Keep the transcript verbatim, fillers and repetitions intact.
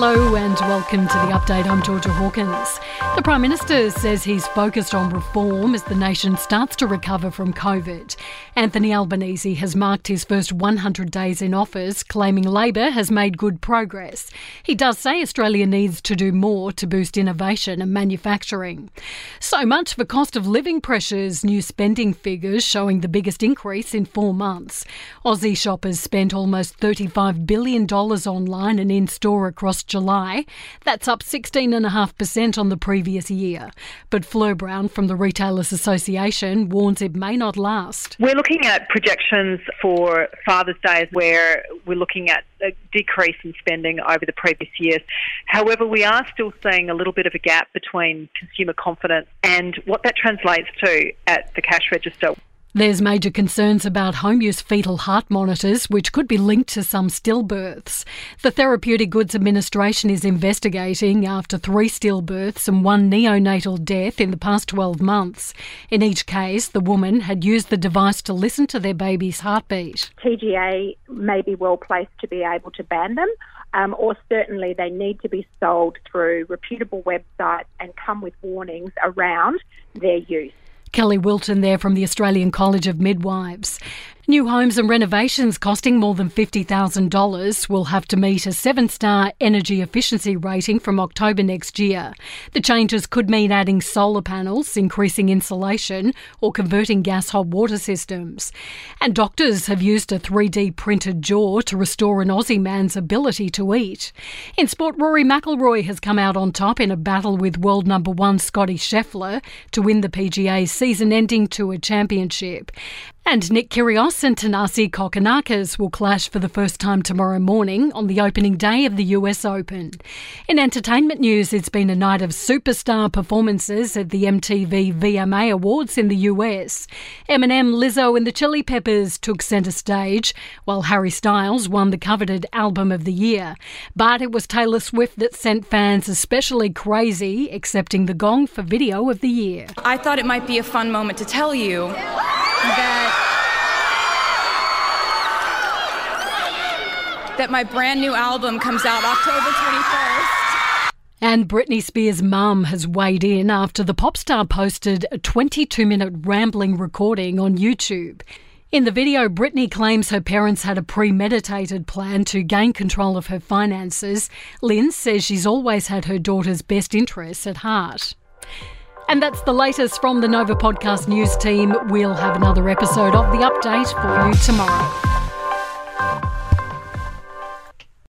Hello and welcome to The Update. I'm Georgia Hawkins. The Prime Minister says he's focused on reform as the nation starts to recover from COVID. Anthony Albanese has marked his first one hundred days in office, claiming Labor has made good progress. He does say Australia needs to do more to boost innovation and manufacturing. So much for cost of living pressures, new spending figures showing the biggest increase in four months. Aussie shoppers spent almost thirty-five billion dollars online and in-store across July. That's up sixteen point five percent on the previous year. But Flo Brown from the Retailers Association warns it may not last. We're looking at projections for Father's Day where we're looking at a decrease in spending over the previous years. However, we are still seeing a little bit of a gap between consumer confidence and what that translates to at the cash register. There's major concerns about home-use fetal heart monitors, which could be linked to some stillbirths. The Therapeutic Goods Administration is investigating after three stillbirths and one neonatal death in the past twelve months. In each case, the woman had used the device to listen to their baby's heartbeat. P G A may be well-placed to be able to ban them, um, or certainly they need to be sold through reputable websites and come with warnings around their use. Kelly Wilton there from the Australian College of Midwives. New homes and renovations costing more than fifty thousand dollars will have to meet a seven-star energy efficiency rating from October next year. The changes could mean adding solar panels, increasing insulation, or converting gas hot water systems. And doctors have used a three D printed jaw to restore an Aussie man's ability to eat. In sport, Rory McIlroy has come out on top in a battle with world number one Scotty Scheffler to win the P G A season-ending Tour Championship. And Nick Kyrgios and Tanasi Kokanakis will clash for the first time tomorrow morning on the opening day of the U S Open. In entertainment news, it's been a night of superstar performances at the M T V V M A Awards in the U S. Eminem, Lizzo and the Chili Peppers took centre stage, while Harry Styles won the coveted Album of the Year. But it was Taylor Swift that sent fans especially crazy, accepting the gong for Video of the Year. I thought it might be a fun moment to tell you that, that my brand new album comes out October twenty-first. And Britney Spears' mum has weighed in after the pop star posted a twenty-two minute rambling recording on YouTube. In the video, Britney claims her parents had a premeditated plan to gain control of her finances. Lynn says she's always had her daughter's best interests at heart. And that's the latest from the Nova Podcast News team. We'll have another episode of The Update for you tomorrow.